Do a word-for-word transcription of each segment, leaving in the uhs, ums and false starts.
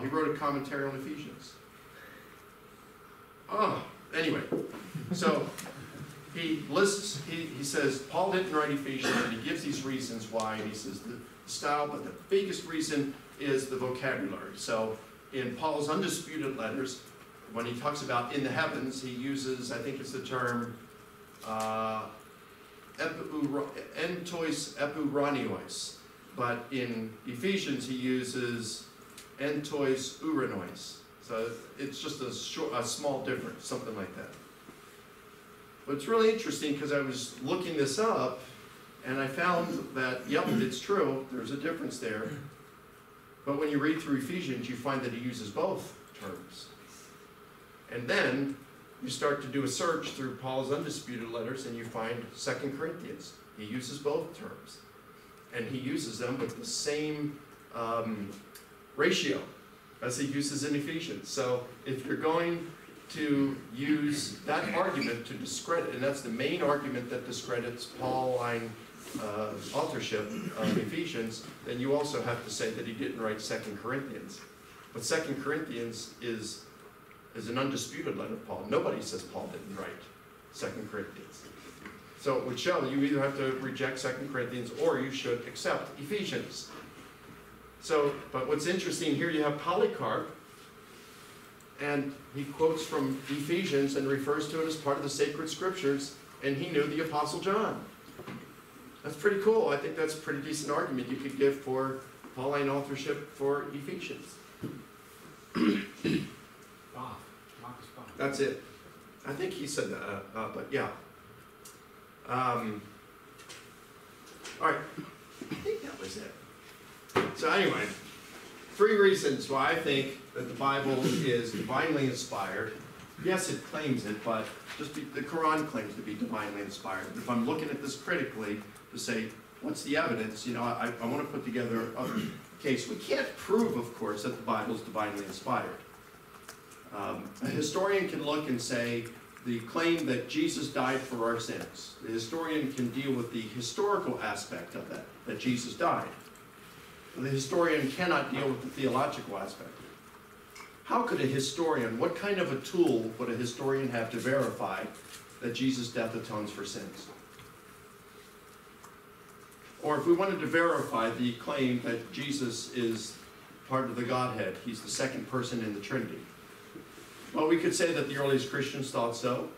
He wrote a commentary on Ephesians. Oh, anyway, so he lists, he, he says, Paul didn't write Ephesians, and he gives these reasons why, and he says the style, but the biggest reason is the vocabulary. So in Paul's undisputed letters, when he talks about in the heavens, he uses, I think it's the term, uh, entois epuranios. But in Ephesians, he uses entois uranois. So it's just a, short, a small difference, something like that. But it's really interesting because I was looking this up, and I found that, yep, it's true. There's a difference there. But when you read through Ephesians, you find that he uses both terms. And then you start to do a search through Paul's undisputed letters, and you find Second Corinthians. He uses both terms. And he uses them with the same um, ratio as he uses in Ephesians. So if you're going to use that argument to discredit, and that's the main argument that discredits Pauline uh, authorship of Ephesians, then you also have to say that he didn't write Second Corinthians. But Second Corinthians is, is an undisputed letter of Paul. Nobody says Paul didn't write Second Corinthians. So it would show you either have to reject Second Corinthians or you should accept Ephesians. So, but what's interesting here, you have Polycarp, and he quotes from Ephesians and refers to it as part of the sacred scriptures, and he knew the Apostle John. That's pretty cool. I think that's a pretty decent argument you could give for Pauline authorship for Ephesians. Bob, Marcus Bob. That's it. I think he said that, uh, uh, but yeah. Um, all right, I think that was it. So anyway, three reasons why I think that the Bible is divinely inspired. Yes, it claims it, but just be, the Quran claims to be divinely inspired. If I'm looking at this critically to say, what's the evidence? You know, I, I want to put together a case. We can't prove, of course, that the Bible is divinely inspired. Um, a historian can look and say, the claim that Jesus died for our sins. The historian can deal with the historical aspect of that, that Jesus died. The historian cannot deal with the theological aspect. How could a historian, what kind of a tool would a historian have to verify that Jesus' death atones for sins? Or if we wanted to verify the claim that Jesus is part of the Godhead, he's the second person in the Trinity. Well, we could say that the earliest Christians thought so.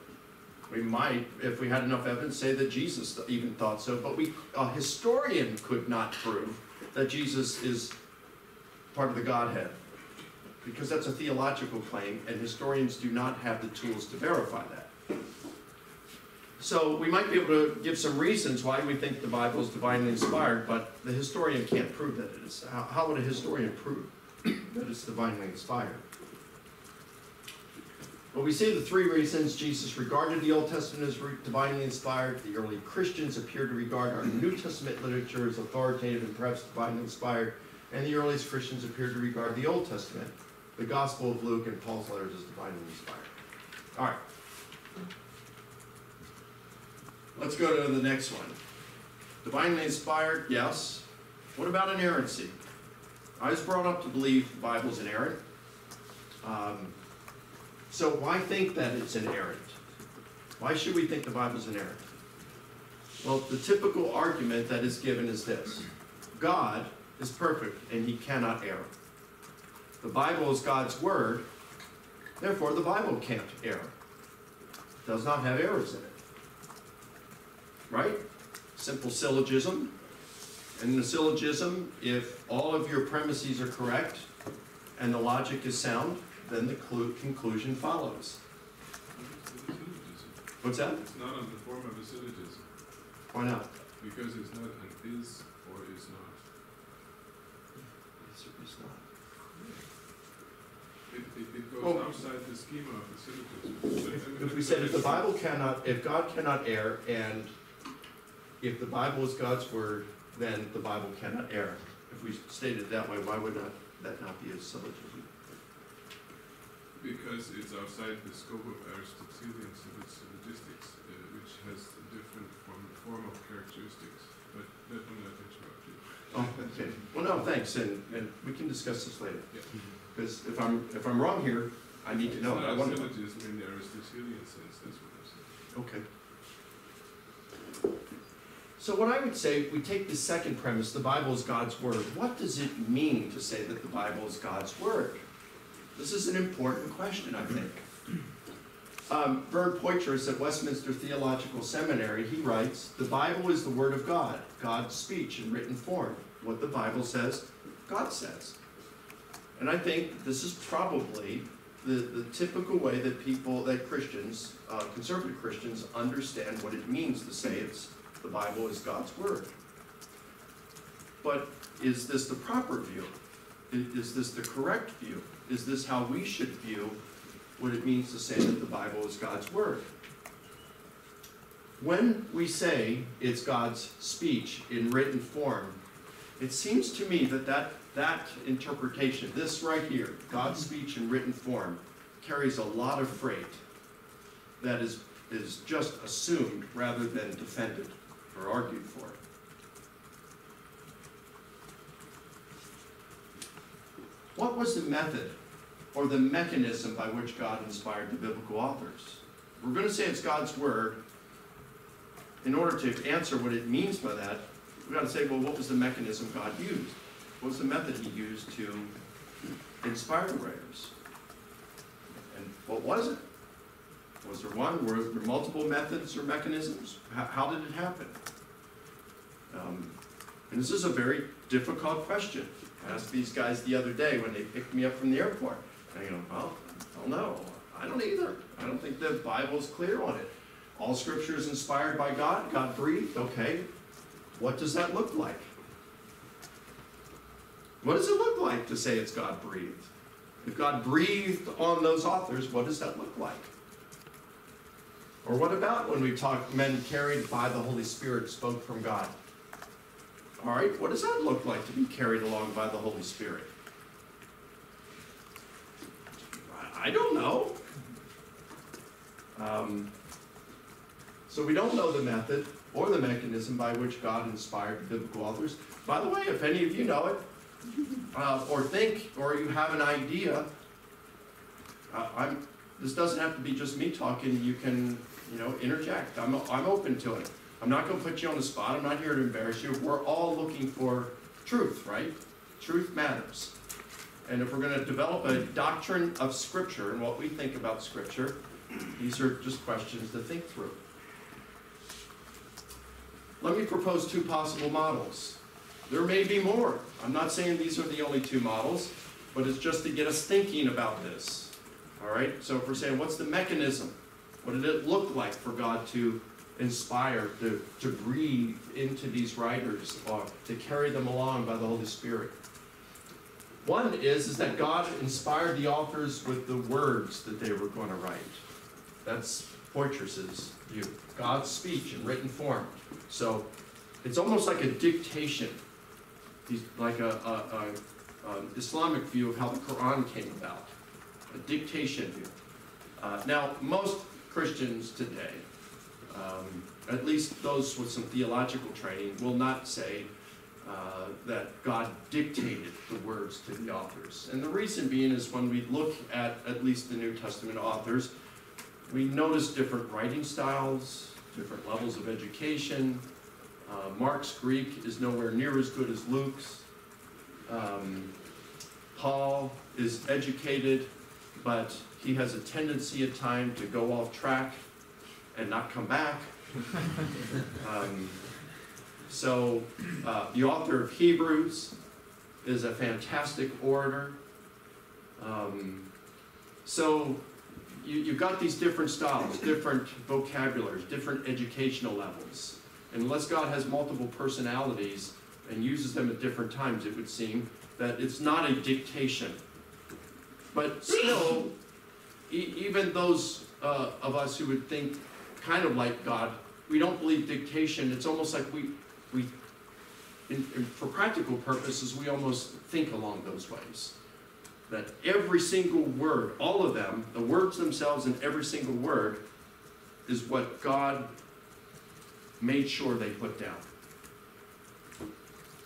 We might, if we had enough evidence, say that Jesus even thought so. But we, a historian could not prove that Jesus is part of the Godhead, because that's a theological claim, and historians do not have the tools to verify that. So we might be able to give some reasons why we think the Bible is divinely inspired, but the historian can't prove that it is. How, how would a historian prove that it's divinely inspired? Well, we see the three reasons Jesus regarded the Old Testament as divinely inspired. The early Christians appear to regard our New Testament literature as authoritative and perhaps divinely inspired. And the earliest Christians appear to regard the Old Testament, the Gospel of Luke, and Paul's letters as divinely inspired. All right. Let's go to the next one. Divinely inspired, yes. What about inerrancy? I was brought up to believe the Bible's inerrant. Um... So why think that it's inerrant? Why should we think the Bible's inerrant? Well, the typical argument that is given is this. God is perfect, and he cannot err. The Bible is God's word, therefore the Bible can't err. It does not have errors in it. Right? Simple syllogism. And in a syllogism, if all of your premises are correct and the logic is sound, then the conclusion follows. What's that? It's not in the form of a syllogism. Why not? Because it's not an is or is not. Is or is not. It, it, it goes oh. outside the schema of the syllogism. If, if we said if the Bible cannot, if God cannot err, and if the Bible is God's word, then the Bible cannot err. If we stated it that way, why would not that not be a syllogism? Because it's outside the scope of Aristotelian syllogistics, uh, which has a different form, form of characteristics. But that will not interrupt you. Oh, okay. Well, no, thanks, and, and we can discuss this later. Yeah. Because if I'm if I'm wrong here, I need to know. It's not I want a syllogism to... in the Aristotelian sense. That's what I'm saying. Okay. So what I would say, we take the second premise: the Bible is God's word. What does it mean to say that the Bible is God's word? This is an important question, I think. Um, Vern Poythress at Westminster Theological Seminary, he writes, "The Bible is the word of God, God's speech in written form. What the Bible says, God says." And I think this is probably the, the typical way that people, that Christians, uh, conservative Christians, understand what it means to say it's the Bible is God's word. But is this the proper view? Is this the correct view? Is this how we should view what it means to say that the Bible is God's word? When we say it's God's speech in written form, it seems to me that that, that interpretation, this right here, God's speech in written form, carries a lot of freight that is, is just assumed rather than defended or argued for. What was the method or the mechanism by which God inspired the biblical authors? We're going to say it's God's word. In order to answer what it means by that, we've got to say, well, what was the mechanism God used? What was the method he used to inspire the writers? And what was it? Was there one? Were there multiple methods or mechanisms? How, how did it happen? Um, and this is a very difficult question. I asked these guys the other day when they picked me up from the airport. And I go, well, I don't know. I don't either. I don't think the Bible's clear on it. All scripture is inspired by God. God breathed. Okay. What does that look like? What does it look like to say it's God breathed? If God breathed on those authors, what does that look like? Or what about when we talk men carried by the Holy Spirit spoke from God? All right, what does that look like to be carried along by the Holy Spirit? I don't know. Um, so we don't know the method or the mechanism by which God inspired the biblical authors. By the way, if any of you know it, uh, or think, or you have an idea, uh, I'm, this doesn't have to be just me talking. You can, you know, interject. I'm, I'm open to it. I'm not going to put you on the spot. I'm not here to embarrass you. We're all looking for truth, right? Truth matters. And if we're going to develop a doctrine of Scripture and what we think about Scripture, these are just questions to think through. Let me propose two possible models. There may be more. I'm not saying these are the only two models, but it's just to get us thinking about this. All right? So if we're saying, what's the mechanism? What did it look like for God to inspire, to, to breathe into these writers, or to carry them along by the Holy Spirit? One is, is that God inspired the authors with the words that they were going to write. That's Poythress's view. God's speech in written form. So it's almost like a dictation, like a, a, a, a Islamic view of how the Quran came about, a dictation view. Uh, now, most Christians today, Um, at least those with some theological training, will not say uh, that God dictated the words to the authors. And the reason being is when we look at at least the New Testament authors, we notice different writing styles, different levels of education. Uh, Mark's Greek is nowhere near as good as Luke's. Um, Paul is educated, but he has a tendency at times to go off track and not come back. um, so uh, the author of Hebrews is a fantastic orator. Um, so you, you've got these different styles, different vocabularies, different educational levels. And unless God has multiple personalities and uses them at different times, it would seem that it's not a dictation. But still, e even those uh, of us who would think kind of like God, we don't believe dictation. It's almost like we, we in, in, for practical purposes, we almost think along those ways. That every single word, all of them, the words themselves and every single word is what God made sure they put down.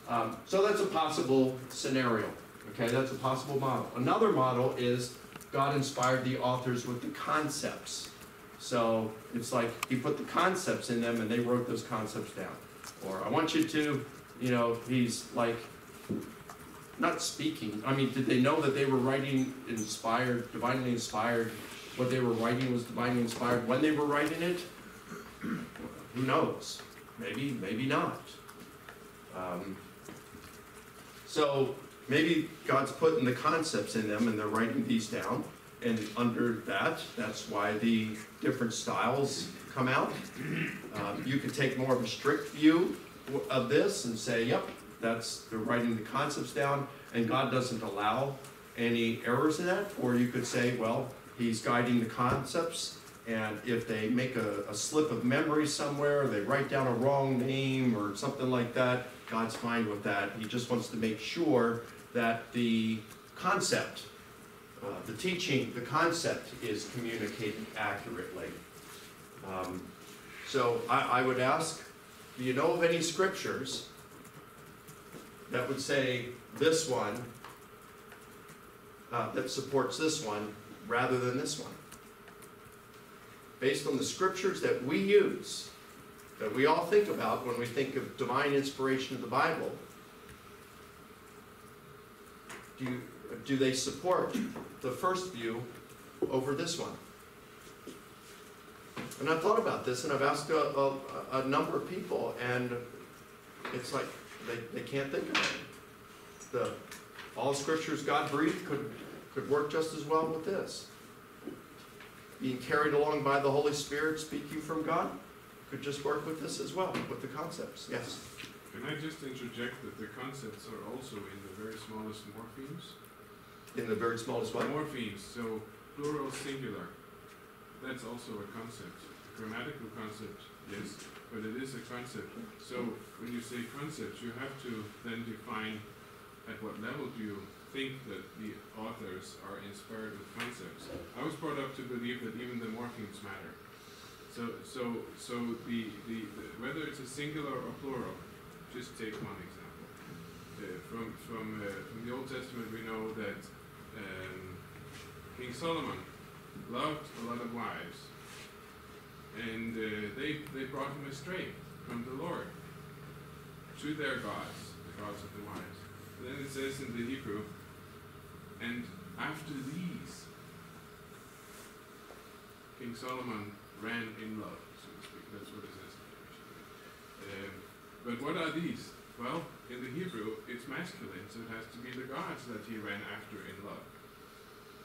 Um, so that's a possible scenario. Okay, that's a possible model. Another model is God inspired the authors with the concepts. So it's like he put the concepts in them and they wrote those concepts down. Or I want you to, you know, he's like, not speaking. I mean, did they know that they were writing inspired, divinely inspired? What they were writing was divinely inspired when they were writing it? Who knows? Maybe, maybe not. Um, so maybe God's putting the concepts in them and they're writing these down. And under that, that's why the different styles come out. Um, you could take more of a strict view of this and say, yep, that's, they're writing the concepts down, and God doesn't allow any errors in that. Or you could say, well, he's guiding the concepts, and if they make a, a slip of memory somewhere, they write down a wrong name or something like that, God's fine with that. He just wants to make sure that the concept, uh, the teaching, the concept is communicated accurately. Um, so I, I would ask, do you know of any scriptures that would say this one, uh, that supports this one rather than this one? Based on the scriptures that we use, that we all think about when we think of divine inspiration of the Bible, do, do they support the first view over this one? And I've thought about this, and I've asked a, a, a number of people, and it's like, They, they can't think of it. The, all scriptures God breathed could, could work just as well with this. Being carried along by the Holy Spirit, speaking from God, could just work with this as well, with the concepts. Yes? Can I just interject that the concepts are also in the very smallest morphemes? In the very smallest what? Morphemes, so plural, singular. That's also a concept, a grammatical concept, yes. But it is a concept. So when you say concept, you have to then define at what level do you think that the authors are inspired with concepts. I was brought up to believe that even the morphemes matter. So, so, so the, the, the whether it's a singular or plural, just take one example. Uh, from from uh, from the Old Testament, we know that um, King Solomon loved a lot of wives. And uh, they, they brought him astray from the Lord to their gods, the gods of the wives. And then it says in the Hebrew, and after these, King Solomon ran in love, so to speak. That's what it says. Um, but what are these? Well, in the Hebrew, it's masculine, so it has to be the gods that he ran after in love.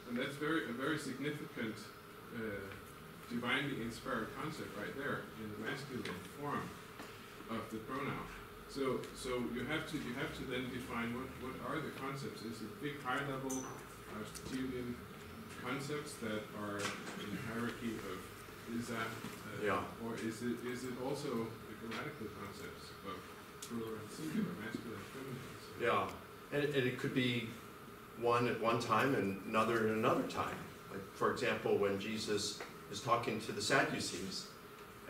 And that's very a very significant uh, divinely inspired concept right there in the masculine form of the pronoun. So, so you have to you have to then define what what are the concepts. Is it big high level Aristotelian concepts that are in the hierarchy of is that uh, yeah. or is it is it also the grammatical concepts of plural and singular, masculine, feminine? So yeah, and it, and it could be one at one time and another at another time. Like for example, when Jesus is talking to the Sadducees,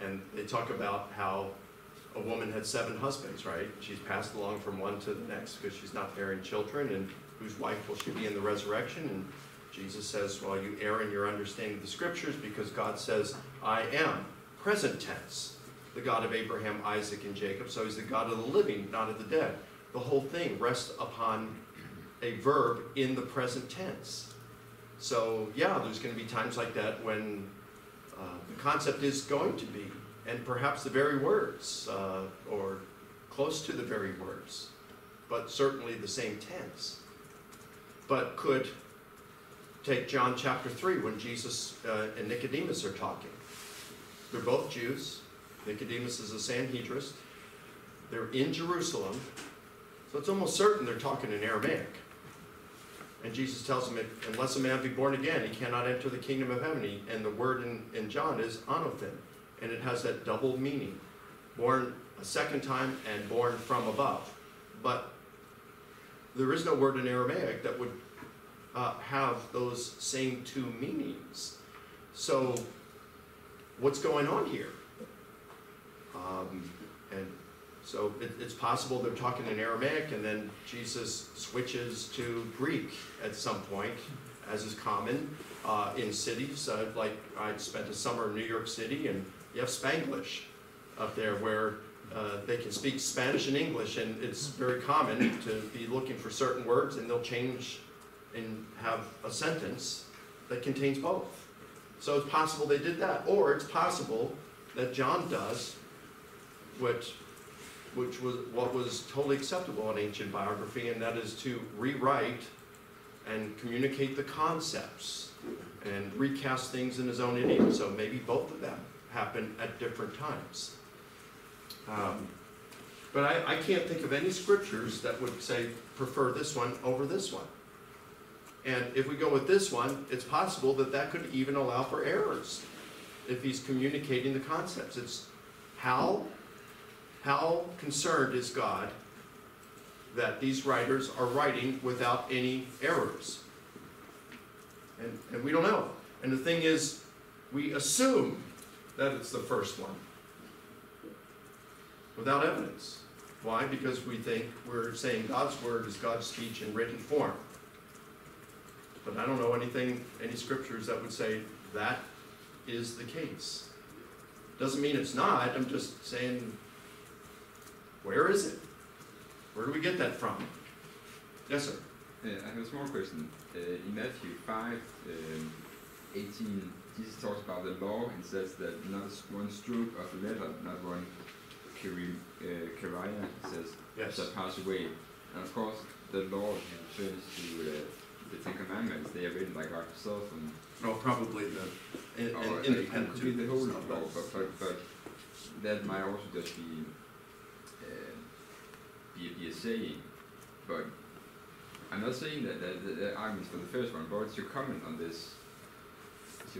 and they talk about how a woman had seven husbands, right? She's passed along from one to the next because she's not bearing children, and whose wife will she be in the resurrection? And Jesus says, well, you err in your understanding of the scriptures because God says, I am, present tense, the God of Abraham, Isaac, and Jacob. So he's the God of the living, not of the dead. The whole thing rests upon a verb in the present tense. So yeah, there's going to be times like that when Uh, the concept is going to be, and perhaps the very words, uh, or close to the very words, but certainly the same tense. But could take John chapter three when Jesus uh, and Nicodemus are talking. They're both Jews. Nicodemus is a Sanhedrist. They're in Jerusalem, so it's almost certain they're talking in Aramaic. And Jesus tells him, unless a man be born again, he cannot enter the kingdom of heaven. And the word in, in John is anothen. And it has that double meaning. Born a second time and born from above. But there is no word in Aramaic that would uh, have those same two meanings. So what's going on here? Um, and So it, it's possible they're talking in Aramaic and then Jesus switches to Greek at some point, as is common uh, in cities. Uh, like I spent a summer in New York City, and you have Spanglish up there where uh, they can speak Spanish and English, and it's very common to be looking for certain words and they'll change and have a sentence that contains both. So it's possible they did that, or it's possible that John does which, which was what was totally acceptable in ancient biography, and that is to rewrite and communicate the concepts and recast things in his own idiom. So maybe both of them happened at different times. Um, but I, I can't think of any scriptures that would say prefer this one over this one. And if we go with this one, it's possible that that could even allow for errors if he's communicating the concepts. It's how, how concerned is God that these writers are writing without any errors? And, and we don't know. And the thing is, we assume that it's the first one without evidence. Why? Because we think we're saying God's word is God's speech in written form. But I don't know anything, any scriptures that would say that is the case. Doesn't mean it's not. I'm just saying, where is it? Where do we get that from? Yes, sir. Uh, I have a small question. Uh, in Matthew five, eighteen, Jesus talks about the law and says that not one stroke of a letter, not one kiri, uh, kiriya, says, yes, shall pass away. And of course, the law turns to. Uh, The Ten Commandments, they are written by God himself. And oh, probably the in, or, in, it could be the whole law, but, but, but that might also just be, uh, be, be a saying. But I'm not saying that the arguments for the first one, but what's your comment on this?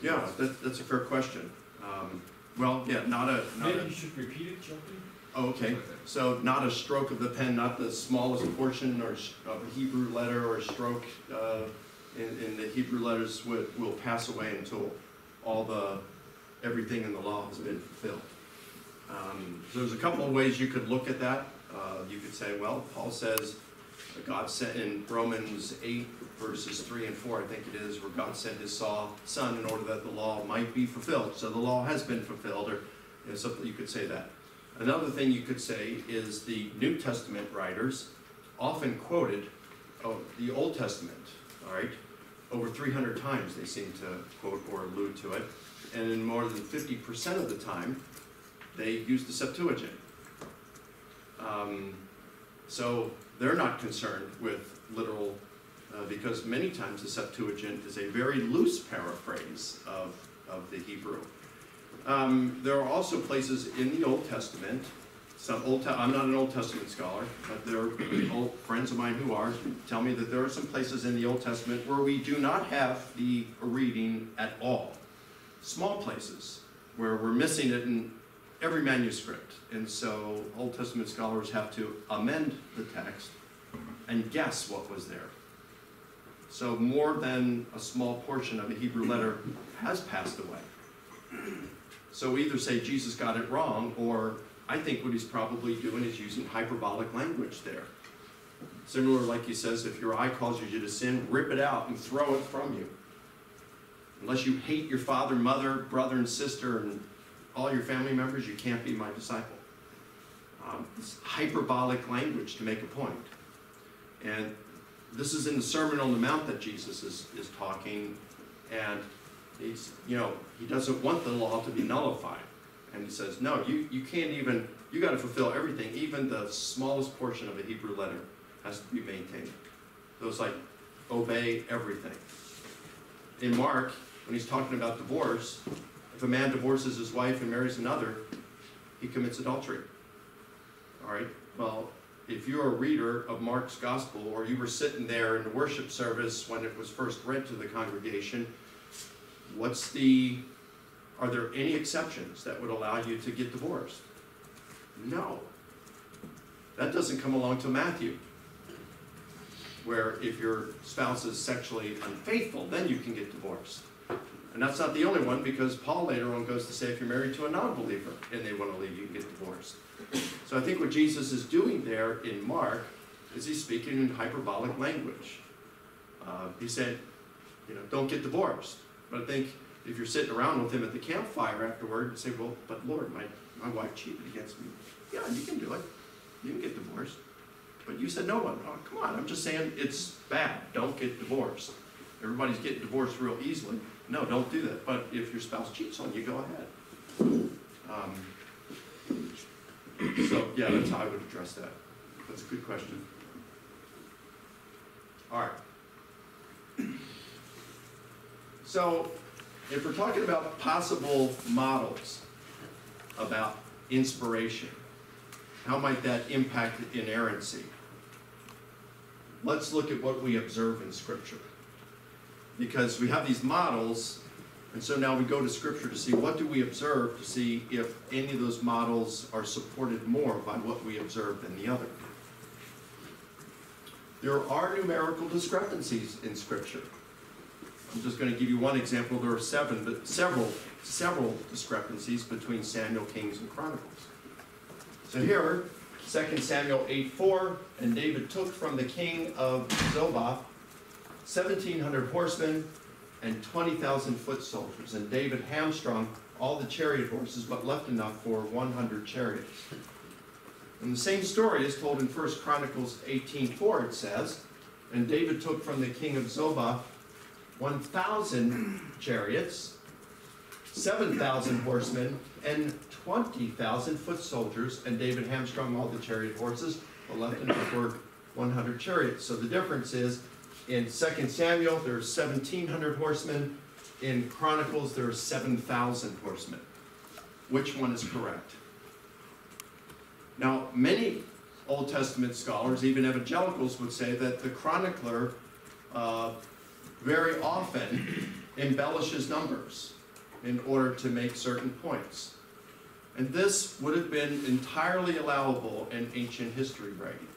Yeah, that, that's a fair question. Um, well, yeah, not a... Not Maybe a, you should repeat it, Jonathan. Oh, okay. So not a stroke of the pen, not the smallest portion or of a Hebrew letter or a stroke uh, in, in the Hebrew letters will, will pass away until all the, everything in the law has been fulfilled. Um, so there's a couple of ways you could look at that. Uh, you could say, well, Paul says, God sent in Romans eight, verses three and four, I think it is, where God sent his son in order that the law might be fulfilled. So the law has been fulfilled, or you know, something you could say that. Another thing you could say is the New Testament writers often quoted oh, the Old Testament, all right? Over three hundred times they seem to quote or allude to it. And in more than fifty percent of the time, they used the Septuagint. Um, so they're not concerned with literal, uh, because many times the Septuagint is a very loose paraphrase of, of the Hebrew. Um, there are also places in the Old Testament, some Old Te I'm not an Old Testament scholar, but there are old friends of mine who are, tell me that there are some places in the Old Testament where we do not have the reading at all. Small places where we're missing it in every manuscript. And so Old Testament scholars have to amend the text and guess what was there. So more than a small portion of a Hebrew letter has passed away. So we either say Jesus got it wrong, or I think what he's probably doing is using hyperbolic language there. Similar, like he says, if your eye causes you to sin, rip it out and throw it from you. Unless you hate your father, mother, brother, and sister, and all your family members, you can't be my disciple. Um, it's hyperbolic language to make a point. And this is in the Sermon on the Mount that Jesus is, is talking, and He's, you know, he doesn't want the law to be nullified. And he says, no, you, you can't even, you got to fulfill everything. Even the smallest portion of a Hebrew letter has to be maintained. So it's like, obey everything. In Mark, when he's talking about divorce, if a man divorces his wife and marries another, he commits adultery. All right? Well, if you're a reader of Mark's gospel, or you were sitting there in the worship service when it was first read to the congregation, What's the, are there any exceptions that would allow you to get divorced? No. That doesn't come along till Matthew, where if your spouse is sexually unfaithful, then you can get divorced. And that's not the only one, because Paul later on goes to say if you're married to a non-believer and they want to leave, you can get divorced. So I think what Jesus is doing there in Mark is he's speaking in hyperbolic language. Uh, he said, you know, don't get divorced. But I think if you're sitting around with him at the campfire afterward and say, well, but Lord, my, my wife cheated against me. Yeah, you can do it. You can get divorced. But you said no one. Oh, come on, I'm just saying it's bad. Don't get divorced. Everybody's getting divorced real easily. No, don't do that. But if your spouse cheats on you, go ahead. Um, so, yeah, that's how I would address that. That's a good question. All right. So, if we're talking about possible models about inspiration, how might that impact inerrancy? Let's look at what we observe in Scripture. Because we have these models, and so now we go to Scripture to see what do we observe, to see if any of those models are supported more by what we observe than the other. There are numerical discrepancies in Scripture. I'm just going to give you one example. There are seven, but several, several discrepancies between Samuel, Kings, and Chronicles. So here, Second Samuel eight four, and David took from the king of Zobah seventeen hundred horsemen and twenty thousand foot soldiers. And David hamstrung all the chariot horses, but left enough for one hundred chariots. And the same story is told in First Chronicles eighteen four, it says, and David took from the king of Zobah one thousand chariots, seven thousand horsemen, and twenty thousand foot soldiers. And David hamstrung all the chariot horses, but left enough for one hundred chariots. So the difference is, in Second Samuel, there are seventeen hundred horsemen. In Chronicles, there are seven thousand horsemen. Which one is correct? Now, many Old Testament scholars, even evangelicals, would say that the chronicler uh, very often embellishes numbers in order to make certain points. And this would have been entirely allowable in ancient history writing.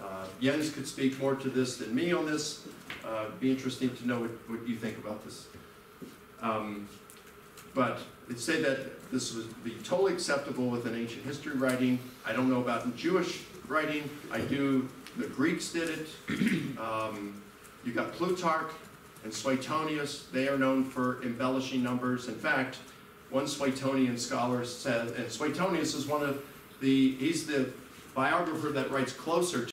Uh, Jens could speak more to this than me on this. Uh, it'd be interesting to know what, what you think about this. Um, but it'd say that this would be totally acceptable within ancient history writing. I don't know about in Jewish writing. I do, the Greeks did it. Um, you got Plutarch and Suetonius. They are known for embellishing numbers. In fact, one Suetonian scholar said, and Suetonius is one of the, he's the biographer that writes closer to